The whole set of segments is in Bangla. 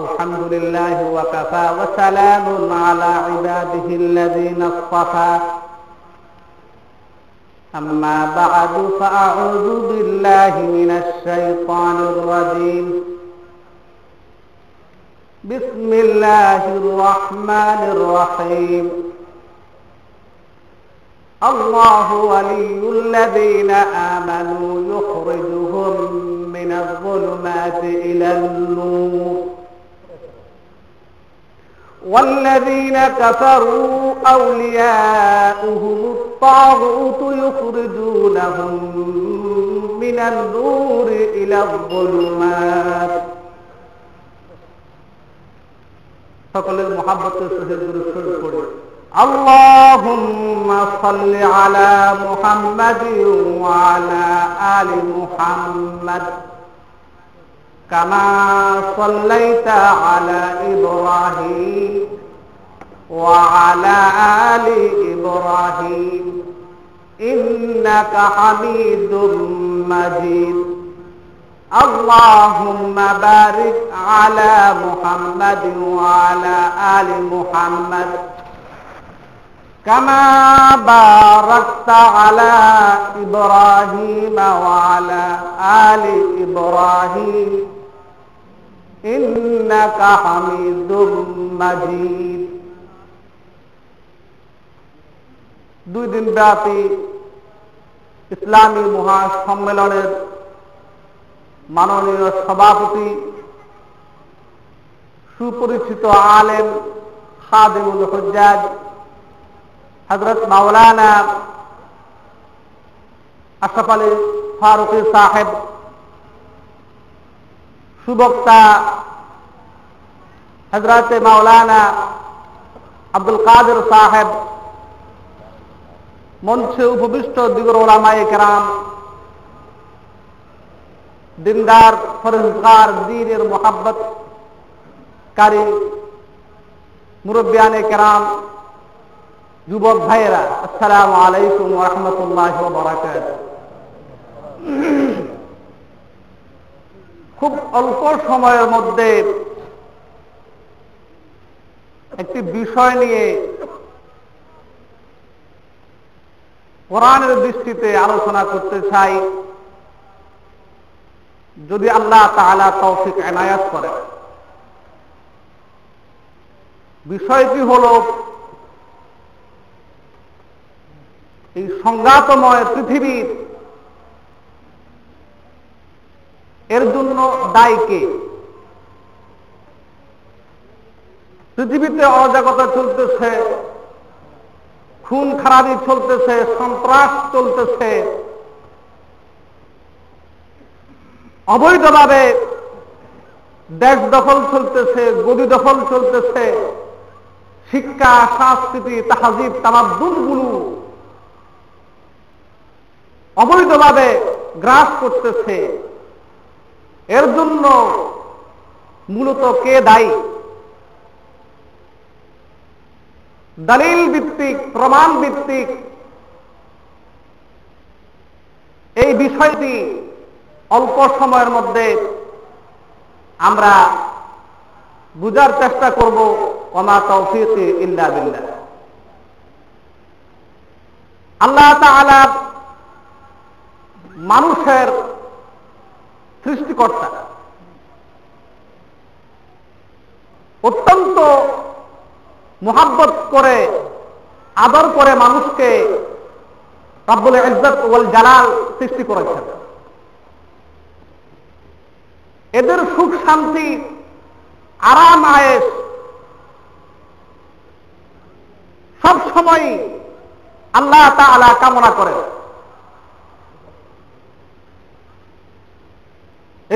আলহামদুলিল্লাহি ওয়া কাফা ওয়া সালামুন আলা ইবাদিহিল্লাযীনা আসফা আম্মা বা'দু ফাআউযু বিল্লাহি মিনাশ শাইতানির রাজীম বিসমিল্লাহির রাহমানির রাহিম আল্লাহু ওয়ালিউল্লাযীনা আমানু ইখরিজুহুম মিনাজ যুলুমাতি ইলান নূর والذين كفروا أولياؤهم الطاغوت يخرجونهم من النور إلى الظلمات فقل المحبة سهل رسول اللهم صل على محمد وعلى آل محمد كما صليت على إبراهيم وعلى آل إبراهيم إنك حميد مجيد اللهم بارك على محمد وعلى آل محمد كما باركت على إبراهيم وعلى آل إبراهيم إنك حميد مجيد দুই দিন ব্যাপী ইসলামী মহাসম্মেলনের মাননীয় সভাপতি সুপরিচিত আলেম খাদিমুল হুজ্জাজ হযরত মাওলানা আশরাফ আলী ফারুকী সাহেব, সুবক্তা হযরত মাওলানা আব্দুল কাদের সাহেব, মঞ্চে উপবিষ্ট দিগর ওলামায়ে কেরাম, দিনদার ফরজগার দ্বীনের মোহাব্বত কারী মুরব্বিয়ানে কেরাম, যুবক ভাইয়েরা, আসসালামু আলাইকুম ওয়া রাহমাতুল্লাহি ওয়া বারাকাতুহু। খুব অল্প সময়ের মধ্যে একটি বিষয় নিয়ে কোরআনের দৃষ্টিতে আলোচনা করতে চাই, যদি আল্লাহ তাআলা তৌফিক ইনায়াত করেন। বিষয়টি হলো এই সংঘাতময় পৃথিবীর এর জন্য দায়ী কে? পৃথিবীতে অরাজকতা চলতেছে, খুন খারাপি চলতেছে, সন্ত্রাস চলতেছে, অবৈধভাবে দেশ দখল চলতেছে, গদি দখল চলতেছে, শিক্ষা, সংস্কৃতি, তাহজিব, তামাদ্দুনগুলো অবৈধভাবে গ্রাস করতেছে। এর জন্য মূলত কে দায়ী? দলিল ভিত্তিক, প্রমাণ ভিত্তিক এই বিষয়টি অল্প সময়ের মধ্যে আমরা বুঝার চেষ্টা করব। ওমা তাওফীকি ইল্লা বিল্লাহ। আল্লাহ তাআলা মানুষের সৃষ্টিকর্তা, অত্যন্ত মুহাব্বত করে, আদর করে মানুষকে রব্বুল ইজ্জত ওয়াল জালাল সৃষ্টি করেছেন। এদের সুখ শান্তি, আরাম আয়েশ সব সময় আল্লাহ তাআলা কামনা করেন।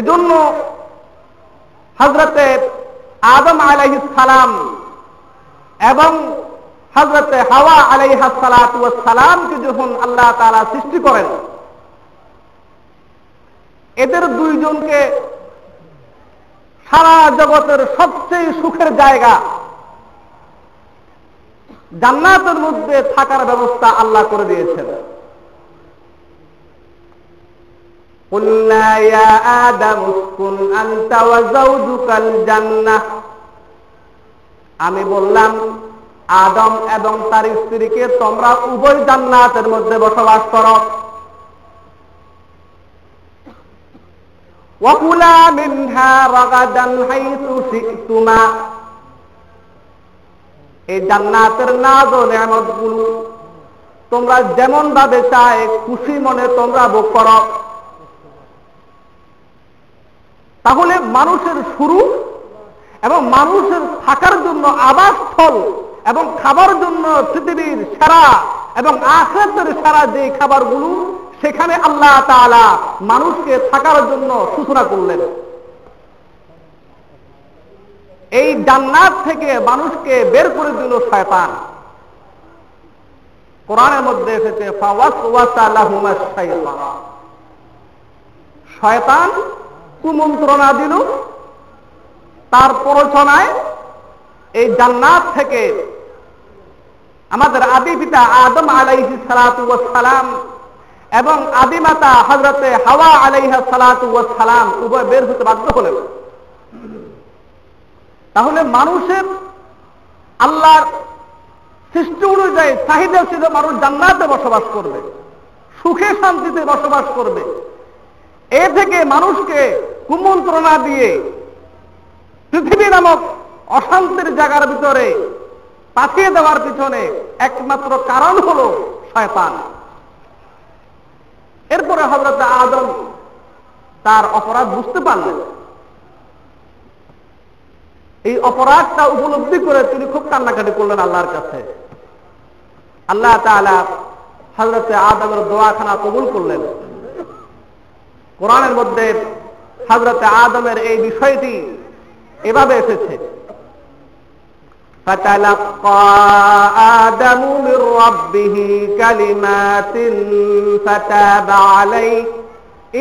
এজন্য হযরতে আদম আলাইহিস সালাম এবং হযরতে হাওয়া আলাইহা সালাতু ওয়াস সালামকে যখন আল্লাহ তাআলা সৃষ্টি করেন, এদের দুইজনকে সারা জগতের সবচেয়ে সুখের জায়গা জান্নাতের মধ্যে থাকার ব্যবস্থা আল্লাহ করে দিয়েছেন। قلنا يا آدم اسكن أنت وزوجك الجنة আমি বললাম আদম এবং তার স্ত্রীকে তোমরা উভয় জান্নাতের মধ্যে বসবাস করো। وكلا منها رغدا حيث شئتما এই জান্নাতের নাজ ও নিয়ামতগুলো তোমরা যেমন ভাবে চায় খুশি মনে তোমরা ভোগ করো। তাহলে মানুষের শুরু এবং মানুষের থাকার জন্য আবাসস্থল এবং খাবার জন্য পৃথিবীর সারা এবং আখিরাতের সারা যে খাবারগুলো সেখানে আল্লাহ তাআলা মানুষকে থাকার জন্য সূচনা করলেন। এই জান্নাত থেকে মানুষকে বের করে দিল শয়তান। কোরআনের মধ্যে এসেছে ফাওয়াসওয়াসা লাহুমা শাইতান, শয়তান কুমন্ত্রণা দিল, তার প্ররোচনায় এই জান্নাত থেকে আমাদের আদি পিতা আদম আলাইহিস সালাতু ওয়াস সালাম এবং আদি মাতা হযরতে হাওয়া আলাইহা সালাতু ওয়াস সালাম উভয় বের হতে বাধ্য হলেন। তাহলে মানুষের আল্লাহর সৃষ্টি অনুযায়ী চাহিদা ছিল মানুষ জান্নাতে বসবাস করবে, সুখে শান্তিতে বসবাস করবে। এ থেকে মানুষকে কুমন্ত্রণা দিয়ে পৃথিবী নামক অশান্তির জায়গার ভিতরে পাঠিয়ে দেওয়ার পিছনে একমাত্র কারণ হলো শয়তান। এরপরে হযরত আদম তার অপরাধ বুঝতে পারলেন, এই অপরাধটা উপলব্ধি করে তিনি খুব কান্নাকাটি করলেন আল্লাহর কাছে। আল্লাহ তাআলা হযরত আদমের দোয়াখানা কবুল করলেন। কোরআনের মধ্যে হযরত আদমের এই বিষয়টি এভাবে এসেছে ফাতালাক্কা আদামু মির রাব্বিহি কালিমাতিন ফাতাবা আলাইহি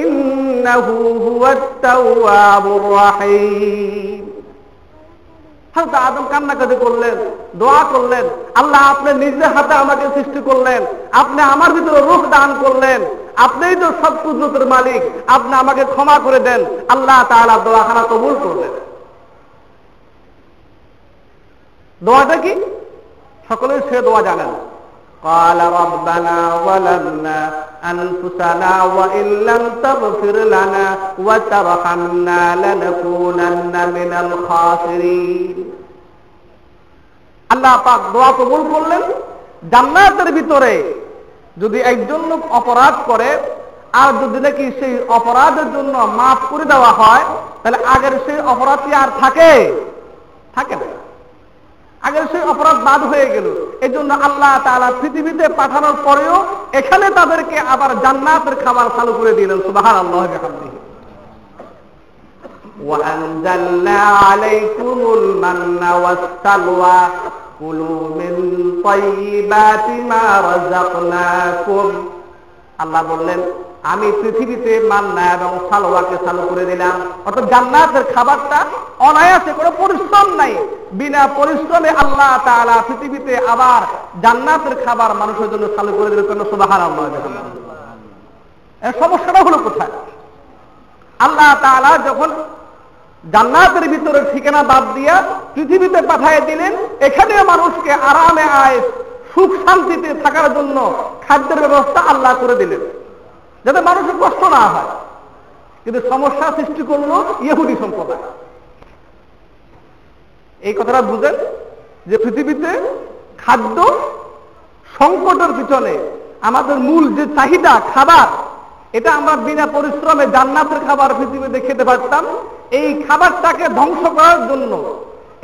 ইন্নাহু হুয়াত তাওয়াবুর রাহিম। হযরত আদম কান্নাকাটি করলেন, দোয়া করলেন, আল্লাহ আপনি নিজে হাতে আমাকে সৃষ্টি করলেন, আপনি আমার ভিতরে রূহ দান করলেন, আপনিই তো সব কুদরতের মালিক, আপনি আমাকে ক্ষমা করে দেন। আল্লাহ তাআলা দোয়াখানা কবুল করলেন। দোয়াটা কি সকলেই সে দোয়া জানেন, ক্বালা রাব্বানা ওয়ালান্না আনফুসানা ওয়া ইল্লাম তাগফির লানা ওয়া তারহামনা লানাকুনান্না মিনাল খাসিরিন। আল্লাহ পাক দোয়া কবুল করলেন। জান্নাতের ভিতরে যদি একজন লোক অপরাধ করে আর যদি নাকি সেই অপরাধের জন্য মাফ করে দেওয়া হয় তাহলে আগের সেই অপরাধ কি আর থাকে? থাকে না, আগের সেই অপরাধ বাদ হয়ে গেল। এই জন্য আল্লাহ তাআলা পৃথিবীতে পাঠানোর পরেও এখানে তাদেরকে আবার জান্নাতের খাবার চালু করে দিলেন। সুবহানাল্লাহ ওয়া বিহামদিহি। ওয়া আনজালনা আলাইকুমুল মান্না ওয়াস সালওয়া কুলু মিন তাইয়িবাতি মা রাযাকনাকুম। আল্লাহ বললেন আমি পৃথিবীতে মান্না এবং সালওয়াকে চালু করে দিলাম, অর্থাৎ জান্নাতের খাবারটা অনায়াসে, কোনো পরিশ্রম নাই, বিনা পরিশ্রমে আল্লাহ তাআলা পৃথিবীতে আবার জান্নাতের খাবার মানুষের জন্য চালু করে দিলেন। সুবহানাল্লাহ। এই সমস্যাটা হলো কোথায়? আল্লাহ তাআলা যখন জান্নাতের ভিতরে ঠিকানা বাদ দিয়া পৃথিবীতে পাঠিয়ে দিলেন, এখানেও মানুষকে আরামে আয়েশ সুখ শান্তিতে থাকার জন্য খাদ্যের ব্যবস্থা আল্লাহ করে দিলেন যাতে মানুষের কষ্ট না হয়। কিন্তু সমস্যা সৃষ্টি করলো ইহুদি সম্প্রদায়। এই কথাটা বুঝেন যে পৃথিবীতে খাদ্য সংকটের পিছনে আমাদের মূল যে চাহিদা খাবার, এটা আমরা বিনা পরিশ্রমে জান্নাতের খাবার পৃথিবীতে খেতে পারতাম, এই খাবারটাকে ধ্বংস করার জন্য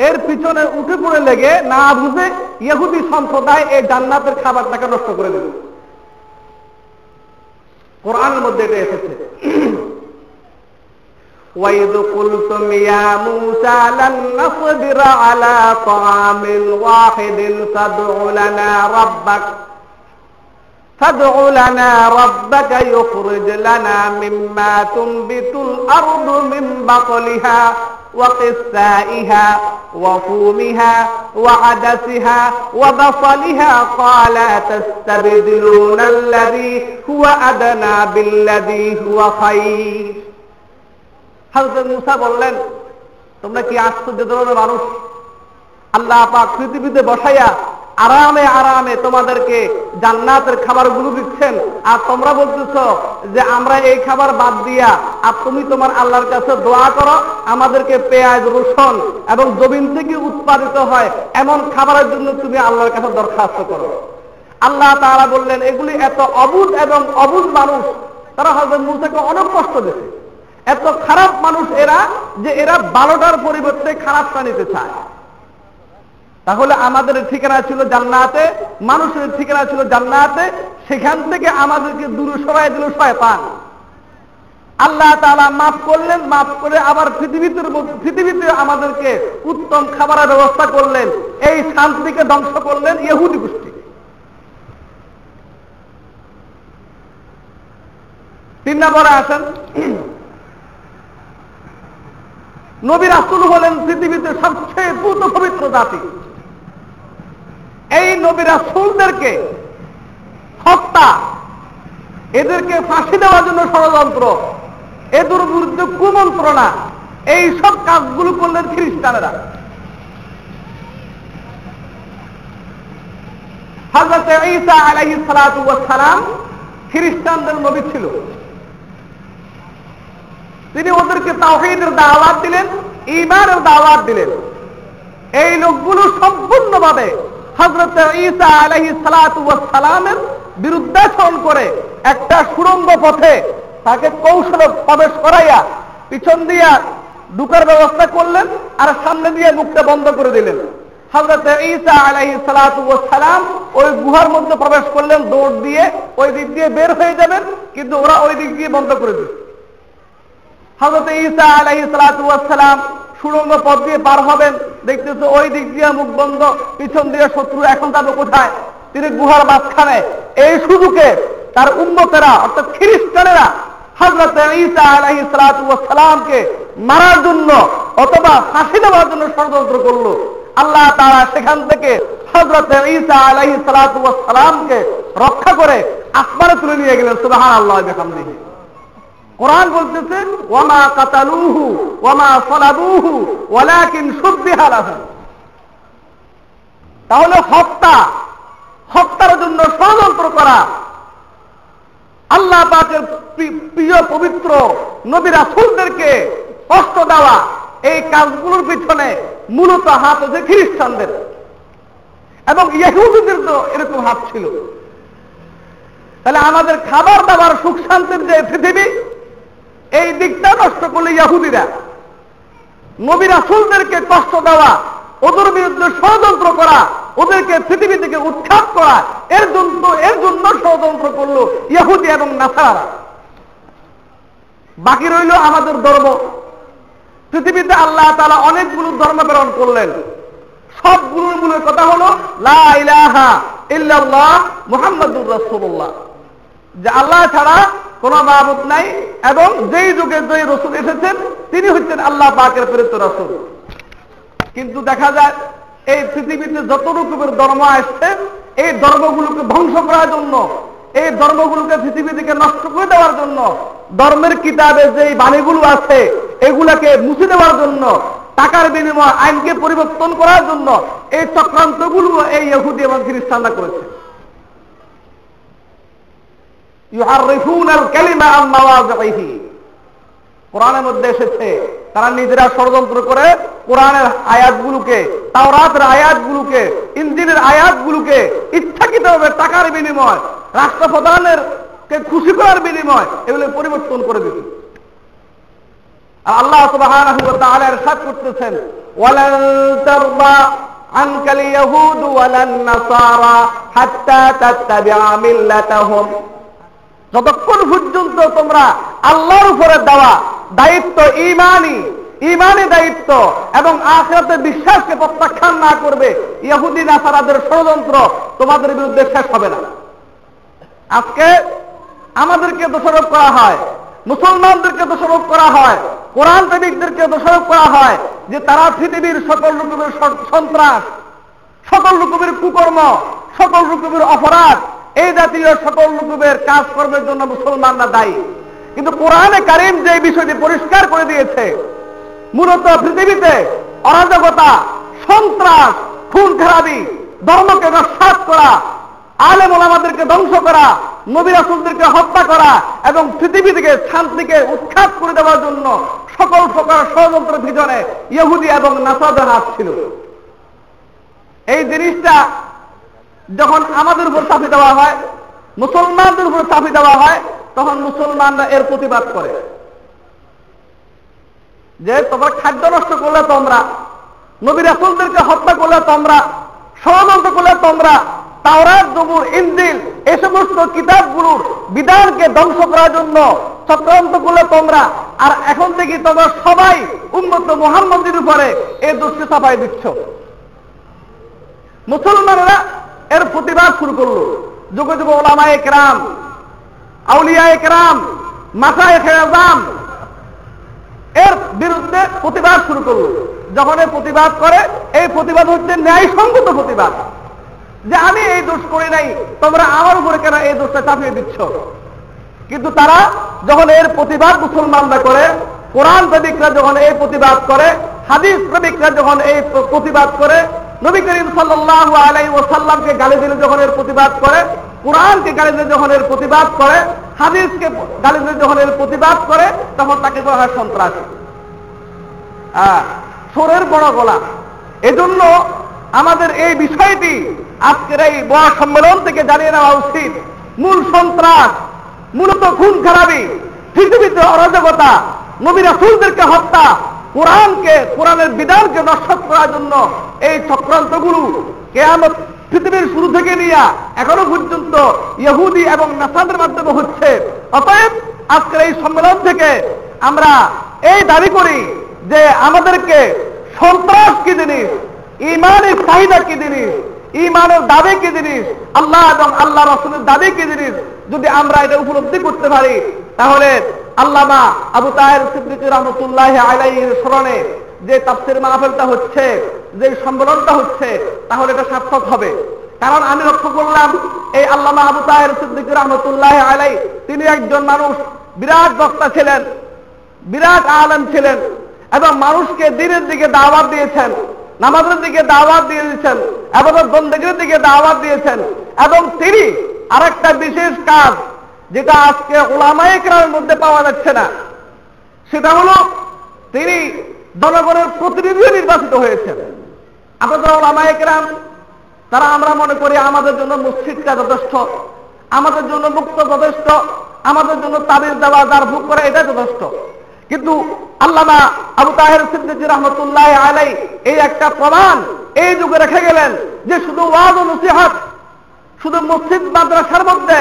এর পিছনে উঠে পড়ে লেগে না বুঝে ইহুদি সম্প্রদায় এই জান্নাতের খাবারটাকে নষ্ট করে দিল। কোরআনের মধ্যে এটা এসেছে وَإِذْ قُلْتُمْ يَا مُوسَى لَن نَّصْبِرَ عَلَى طَعَامٍ وَاحِدٍ فَادْعُ لَنَا رَبَّكَ فادع لنا ربك يخرج لنا مما تنبت الأرض من بقلها وقثائها وفومها وعدسها وبصلها قال تستبدلون الذي هو أدنى بالذي هو خير حضرت موسى বললেন তোমরা কি আশ্চর্য ধরনের মানুষ আল্লাহ পাক পৃথিবীতে বসাইয়া আরামে আরামে তোমাদেরকে জান্নাতের খাবারগুলো দিচ্ছেন আর তোমরা বলতেছ যে আমরা এই খাবার বাদ দিয়া আর তুমি তোমার আল্লাহর কাছে দোয়া করো আমাদেরকে পেঁয়াজ রসুন এবং জমিন থেকে উৎপাদিত হয় এমন খাবারের জন্য তুমি আল্লাহর কাছে দরখাস্ত করো। আল্লাহ তাআলা বললেন এগুলি এত অবুঝ এবং অবুঝ মানুষ তারা হযরত মূসাকে অনেক কষ্ট দিয়েছে, এত খারাপ মানুষ এরা যে এরা ভালোটার পরিবর্তে খারাপটা নিতে চায়। তাহলে আমাদের ঠিকানা ছিল জান্নাতে, মানুষের ঠিকানা ছিল জান্নাতে, সেখান থেকে আমাদেরকে দূরে সরায় দিল শয়তান। আল্লাহ তাআলা মাফ করলেন, মাফ করে আবার পৃথিবীতে আমাদেরকে উত্তম খাবারের ব্যবস্থা করলেন, এই শান্তিকে ধ্বংস করলেন ইহুদি গোষ্ঠী। তিন নম্বরে আসেন, নবী রাসূল হলেন পৃথিবীতে সবচেয়ে পূত পবিত্র জাতি। এই নবী রাসূলদেরকে হত্যা, এদেরকে ফাঁসি দেওয়ার জন্য ষড়যন্ত্র, এদের বিরুদ্ধে কুমন্ত্রণা, এই সব কাজগুলো করলেন খ্রিস্টানেরা। হযরত ঈসা আলাইহিস সালাতু ওয়াস সালাম খ্রিস্টানদের নবী ছিল, তিনি ওদেরকে তাওহীদের দাওয়াত দিলেন, ঈমানের দাওয়াত দিলেন। এই লোকগুলো সম্পূর্ণভাবে হযরত ঈসা আলাইহিস সালাতু ওয়াস সালামের বিরুদ্ধাচরণ করে একটা সুড়ঙ্গ পথে তাকে কৌশলে প্রবেশ করাইয়া পিছন দিয়া ঢুকার ব্যবস্থা করলেন আর সামনে দিয়ে মুখটা বন্ধ করে দিলেন। হযরত ঈসা আলাইহিস সালাতু ওয়াস সালাম ওই গুহার মধ্যে প্রবেশ করলেন, দৌড় দিয়ে ওই দিক দিয়ে বের হয়ে যাবেন, কিন্তু ওরা ওই দিক দিয়ে বন্ধ করে দিল। হযরত ঈসা আলাইহিস সালাতু ওয়াস সালাম সুড়ঙ্গ পথ দিয়ে পার হবেন, দেখতেছে ওই দিক দিয়ে মুখ বন্ধ, পিছন দিয়ে শত্রু, এখন যাবে কোথায়? তিনি গুহার মাঝখানে। এই সুযোগে তার উম্মতেরা অর্থাৎ খ্রিস্টানেরা হযরত ঈসা আলাইহিস সালাতু ওয়াস সালামকে মারার জন্য অথবা ফাঁসি দেওয়ার জন্য ষড়যন্ত্র করলো। আল্লাহ তাআলা সেখান থেকে হযরত ঈসা আলাইহিস সালাতু ওয়াস সালামকে রক্ষা করে আসমানে তুলে নিয়ে গেলেন। সুবহানাল্লাহি ওয়া বিহামদিহি। কোরআন বলতেছেন ওয়ামা কাতালুহু ওয়ামা সালাবুহু ওয়ালাকিন শুববিহা লাহুম। তাহলে হত্যার জন্য ষড়যন্ত্র করা আল্লাহ পাকের প্রিয় পবিত্র নবী রাসূলদেরকে কষ্ট দেওয়া, এই কাজগুলোর পিছনে মূলত হাত আছে খ্রিস্টানদের, এবং ইহুদিদের তো এরকম হাত ছিল। তাহলে আমাদের খাবার দাবার সুখ শান্তির যে পৃথিবী, এই দিকটা নষ্ট করলে ইহুদিরা। নবী রাসূলদেরকে কষ্ট দেওয়া, ওদের বিরুদ্ধে ষড়যন্ত্র করা, ওদেরকে পৃথিবী থেকে উৎখাত করা, এর জন্য ষড়যন্ত্র করলো ইহুদি এবং নাসারা। বাকি রইল আমাদের ধর্ম। পৃথিবীতে আল্লাহ তাআলা অনেকগুলো ধর্ম প্রেরণ করলেন, সবগুলোর মূলের কথা হলো লা ইলাহা ইল্লাল্লাহ মুহাম্মাদুর রাসূলুল্লাহ, যে আল্লাহ ছাড়া কোন মাবুদ নাই এবং যেই যুগে যেই রাসূল এসেছেন তিনি হচ্ছেন আল্লাহ পাকের প্রেরিত রাসূল। কিন্তু দেখা যায় এই পৃথিবীতে যত রকমের ধর্ম আসছে, এই ধর্মগুলোকে ধ্বংস করার জন্য, এই ধর্মগুলোকে পৃথিবী থেকে নষ্ট করে দেওয়ার জন্য, ধর্মের কিতাবে যেই বাণীগুলো আছে এগুলাকে মুছে দেওয়ার জন্য, টাকার বিনিময় আইনকে পরিবর্তন করার জন্য এই চক্রান্তগুলো এই ইহুদি এবং খ্রিস্টানরা করেছে। কোরআনের মধ্যে এসেছে তারা নিজেরা ষড়যন্ত্র করে কোরআনের আয়াতগুলোকে, তাওরাতের আয়াতগুলোকে, ইনজিলের আয়াতগুলোকে ইচ্ছাকৃতভাবে টাকার বিনিময়, রাষ্ট্রপ্রধানের খুশি করার বিনিময় এগুলো পরিবর্তন করে দিত। আর আল্লাহ সুবহানাহু ওয়া তাআলা ইরশাদ করতেছেন ওয়ালান তারবা আনকাল ইয়াহুদু ওয়ালান নাসারা হাত্তা তাত্তাবিআ মিল্লাতাহুম। যতক্ষণ পর্যন্ত তোমরা আল্লাহর উপরে দেওয়া দায়িত্ব, ঈমানি দায়িত্ব এবং আখিরাতে বিশ্বাসকে প্রত্যাখ্যান না করবে, ইহুদি নাসারাদের ষড়যন্ত্র তোমাদের বিরুদ্ধে শেষ হবে না। আজকে আমাদেরকে দোষারোপ করা হয়, মুসলমানদেরকে দোষারোপ করা হয়, কোরআন প্রেমিকদেরকে দোষারোপ করা হয় যে তারা পৃথিবীর সকল রকমের সন্ত্রাস, সকল রকমের কুকর্ম, সকল রকমের অপরাধ, এই জাতীয় সকল রকমের কাজকর্মের জন্য মুসলমানরা দায়ী। কিন্তু কোরআনে কারীম যে বিষয়টি পরিষ্কার করে দিয়েছে, মূলত পৃথিবীতে অরাজকতা, সন্ত্রাস, খুন খারাবি, ধর্মকে নস্যাৎ করা, আলেম ওলামাদেরকে ধ্বংস করা, নবী রাসূলদেরকে হত্যা করা এবং পৃথিবী থেকে শান্তিকে উৎখাত করে দেওয়ার জন্য সকল প্রকার ষড়যন্ত্রের পিছনে ইহুদি এবং নাসারাদের হাত ছিল। এই জিনিসটা যখন আমাদের উপর চাপিয়ে দেওয়া হয়, মুসলমানদের উপর চাপিয়ে দেওয়া হয়, তখন মুসলমানরা এর প্রতিবাদ করে যে তোমরা খাদ্য নষ্ট করলে তোমরা, নবী রাসূলদেরকে হত্যা করলে তোমরা, ষড়যন্ত্র করলে তোমরা, তাওরাত, জবুর, ইনজিল এই সমস্ত কিতাবগুলোর বিধানকে ধ্বংস করার জন্য চক্রান্ত করলে তোমরা, আর এখন থেকে তোমরা সবাই উম্মত মুহাম্মাদের উপরে এই দোষকে চাপাই দিচ্ছ। মুসলমানরা এর প্রতিবাদ শুরু করলো। যুগ যুগ ওলামায়ে কেরাম, আউলিয়ায়ে কেরাম, মাশায়েখে আযম এর বিরুদ্ধে প্রতিবাদ শুরু করলো। যখন এর প্রতিবাদ করে, এই প্রতিবাদ হচ্ছে ন্যায়সঙ্গত প্রতিবাদ যে আমি এই দোষ করি নাই, তোমরা আমার উপরে কেন এই দোষটা চাপিয়ে দিচ্ছ। কিন্তু তারা যখন এর প্রতিবাদ মুসলমানরা করে, কোরআন প্রেমিকরা যখন এই প্রতিবাদ করে, হাদিস প্রেমিকরা যখন এই প্রতিবাদ করে, নবী করিম সাল্লাল্লাহু আলাইহি ওয়াসাল্লামকে গালি দিলে যখন এর প্রতিবাদ করে, কোরআনকে গালি দিলে যখন এর প্রতিবাদ করে, হাদিসকে গালি দিলে যখন এর প্রতিবাদ করে, তখন তাকে বলা হয় সন্ত্রাসী, সুরের বড় গলা। এজন্য আমাদের এই বিষয়টি আজকের এই মহাসম্মেলন থেকে জানিয়ে নেওয়া উচিত। মূল সন্ত্রাস, মূলত খুন খারাবি, পৃথিবীতে অরাজকতা, নবী রাসূলদেরকে হত্যা, কোরআনকে, কোরআনের বিধানকে নস্যাৎ করার জন্য এই চক্রান্তগুলো কিয়ামত পৃথিবীর শুরু থেকে নিয়ে এখনো পর্যন্ত ইহুদি এবং নাসারাদের মাধ্যমে হচ্ছে। অতএব আজকের এই সম্মেলন থেকে আমরা এই দাবি করি যে আমাদেরকে সন্ত্রাস কি জিনিস, ইমানের চাহিদা কি জিনিস, ইমানের দাবি কি জিনিস, আল্লাহ এবং আল্লাহ রাসূলের দাবি কি জিনিস, যদি আমরা এটা উপলব্ধি করতে পারি, তাহলে আল্লামা আবু তাহের সিদ্দিকী রাহমাতুল্লাহি আলাইহির স্মরণে যে তাফসীর মাহফিলটা হচ্ছে, যে সম্মেলনটা হচ্ছে, তাহলে এটা সার্থক হবে। কারণ আমি লক্ষ্য করলাম এই আল্লামা আবু তাহের সিদ্দিকী রাহমাতুল্লাহি আলাইহি তিনি একজন মানুষ, বিরাট বক্তা ছিলেন, বিরাট আলেম ছিলেন এবং মানুষকে দ্বীনের দিকে দাওয়াত দিয়েছেন, নামাজের দিকে দাওয়াত দিয়েছেন, আবাদত বন্দেগীর দিকে দাওয়াত দিয়েছেন। এবং তিনি আরেকটা বিশেষ কাজ যেটা আজকে উলামায়ে কেরামের মধ্যে পাওয়া যাচ্ছে না, সেটা হলো তিনি জনগণের প্রতিনিধি নির্বাচিত হয়েছেন। আপনারা উলামায়ে কেরাম তারা আমরা মনে করি আমাদের জন্য মসজিদটা যথেষ্ট, আমাদের জন্য মুক্ত যথেষ্ট, আমাদের জন্য তাবিজ দেওয়া, যার ভোগ করা, এটা যথেষ্ট। কিন্তু আল্লামা আবু তাহের সিদ্দিকী রাহমাতুল্লাহি আলাইহি এই একটা প্রমাণ এই যুগে রেখে গেলেন যে শুধু ওয়াজ ও নসিহত, শুধু মসজিদ মাদ্রাসার মধ্যে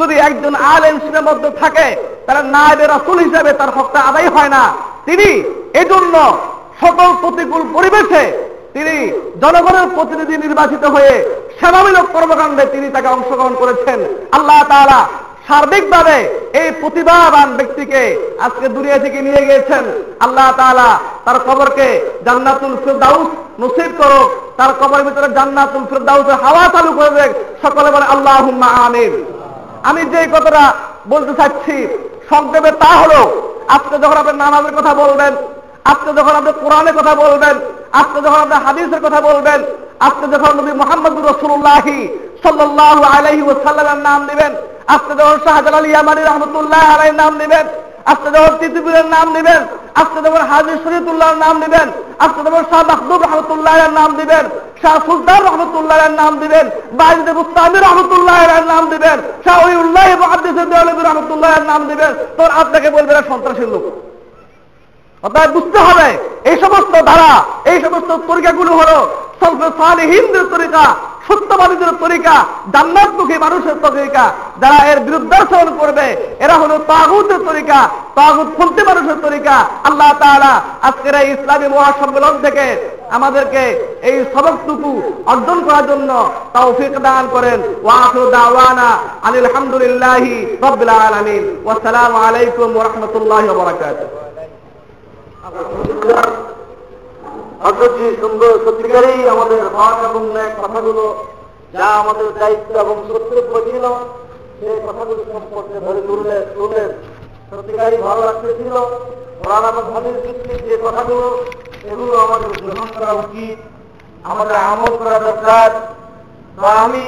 যদি একজন আলেম শ্রেণীর মধ্যে থাকে, তাহলে নায়েবে রাসূল হিসেবে তার হকটা আদায় হয় না। তিনি এজন্য সকল প্রতিকূল পরিবেশে তিনি জনগণের প্রতিনিধি নির্বাচিত হয়ে সেবামূলক কর্মকাণ্ডে তিনি তাকে অংশগ্রহণ করেছেন। আল্লাহ তাআলা সার্বিকভাবে এই প্রতিভাবান ব্যক্তিকে আজকে দুনিয়া থেকে নিয়ে গিয়েছেন। আল্লাহ তাআলা তার কবরকে জান্নাতুল ফিরদাউস নসিব করুক, তার কবরের ভিতরে জান্নাতুল ফিরদাউসের হাওয়া চালু করে দেখ। সকলে বলে আল্লাহুম্মা আমিন। আমি যে কথাটা বলতে চাচ্ছি সংক্ষেপে তা হলো, আজকে যখন আপনি নামাজের কথা বলবেন, আজকে যখন আপনি কোরআনের কথা বলবেন, আজকে যখন আপনি হাদিসের কথা বলবেন, আজকে যখন নবী মুহাম্মদুর রাসূলুল্লাহ সাল্লাল্লাহু আলাইহি ওয়াসাল্লামের নাম নেবেন, আজকে যখন শাহজালাল ইয়ামানী রাহমাতুল্লাহ আলাইহির নাম নেবেন, আজকে যখন তিতুবীরের নাম নেবেন, আজকে যখন হাজী শরীয়তুল্লাহর নাম নেবেন, আজকে যখন শাহ মাহদুব রাহমাতুল্লাহর নাম নেবেন, শাহ সুলতান রাহমাতুল্লাহর নাম নেবেন, বাইজিদ বুস্তামী রাহমাতুল্লাহর নাম নেবেন, শাহ ওলিউল্লাহ মুহাদ্দিস দেওবন্দি রাহমাতুল্লাহর নাম নেবেন, তখন আপনাকে বলবে না সন্ত্রাসী লোক। অতএব বুঝতে হবে এই সমস্ত ধারা, এই সমস্ত তরিকাগুলো হলো সালফে সালেহীনদের তরিকা, সত্যবাদীদের তরিকা, জান্নাতমুখী মানুষের তরিকা। যারা এর বিরুদ্ধাচরণ করবে এরা হলো তাগুতের তরিকা, তাগুত পন্থী মানুষের তরিকা। আল্লাহ তাআলা আজকের এই ইসলামী মহাসম্মেলন থেকে আমাদেরকে এই সবকটুকু অর্জন করার জন্য তৌফিক দান করেন। ওয়া আখিরু দাওয়ানা আনিল হামদুলিল্লাহি রাব্বিল আলামিন ওয়া আসসালামু আলাইকুম ওয়া রাহমাতুল্লাহি ওয়া বারাকাতুহু। আলহামদুলিল্লাহ আজকে সুন্দর সত্যিকারই আমাদের হক এবং ন্যায় কথাগুলো যা আমাদের দায়িত্ব এবং শত্রুর প্রতিল সেই কথাগুলো সম্পর্কে ধরে তুললেন। সত্যিকারই ভালো লাগতেছিল কোরআন এবং হাদিস ভিত্তিক যে কথাগুলো এগুলো আমাদের গ্রহণ করা উচিত, আমাদের আমল করা দরকার। তো আমি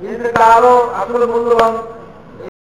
নিজেদেরকে আরো আসলে মূল্যবান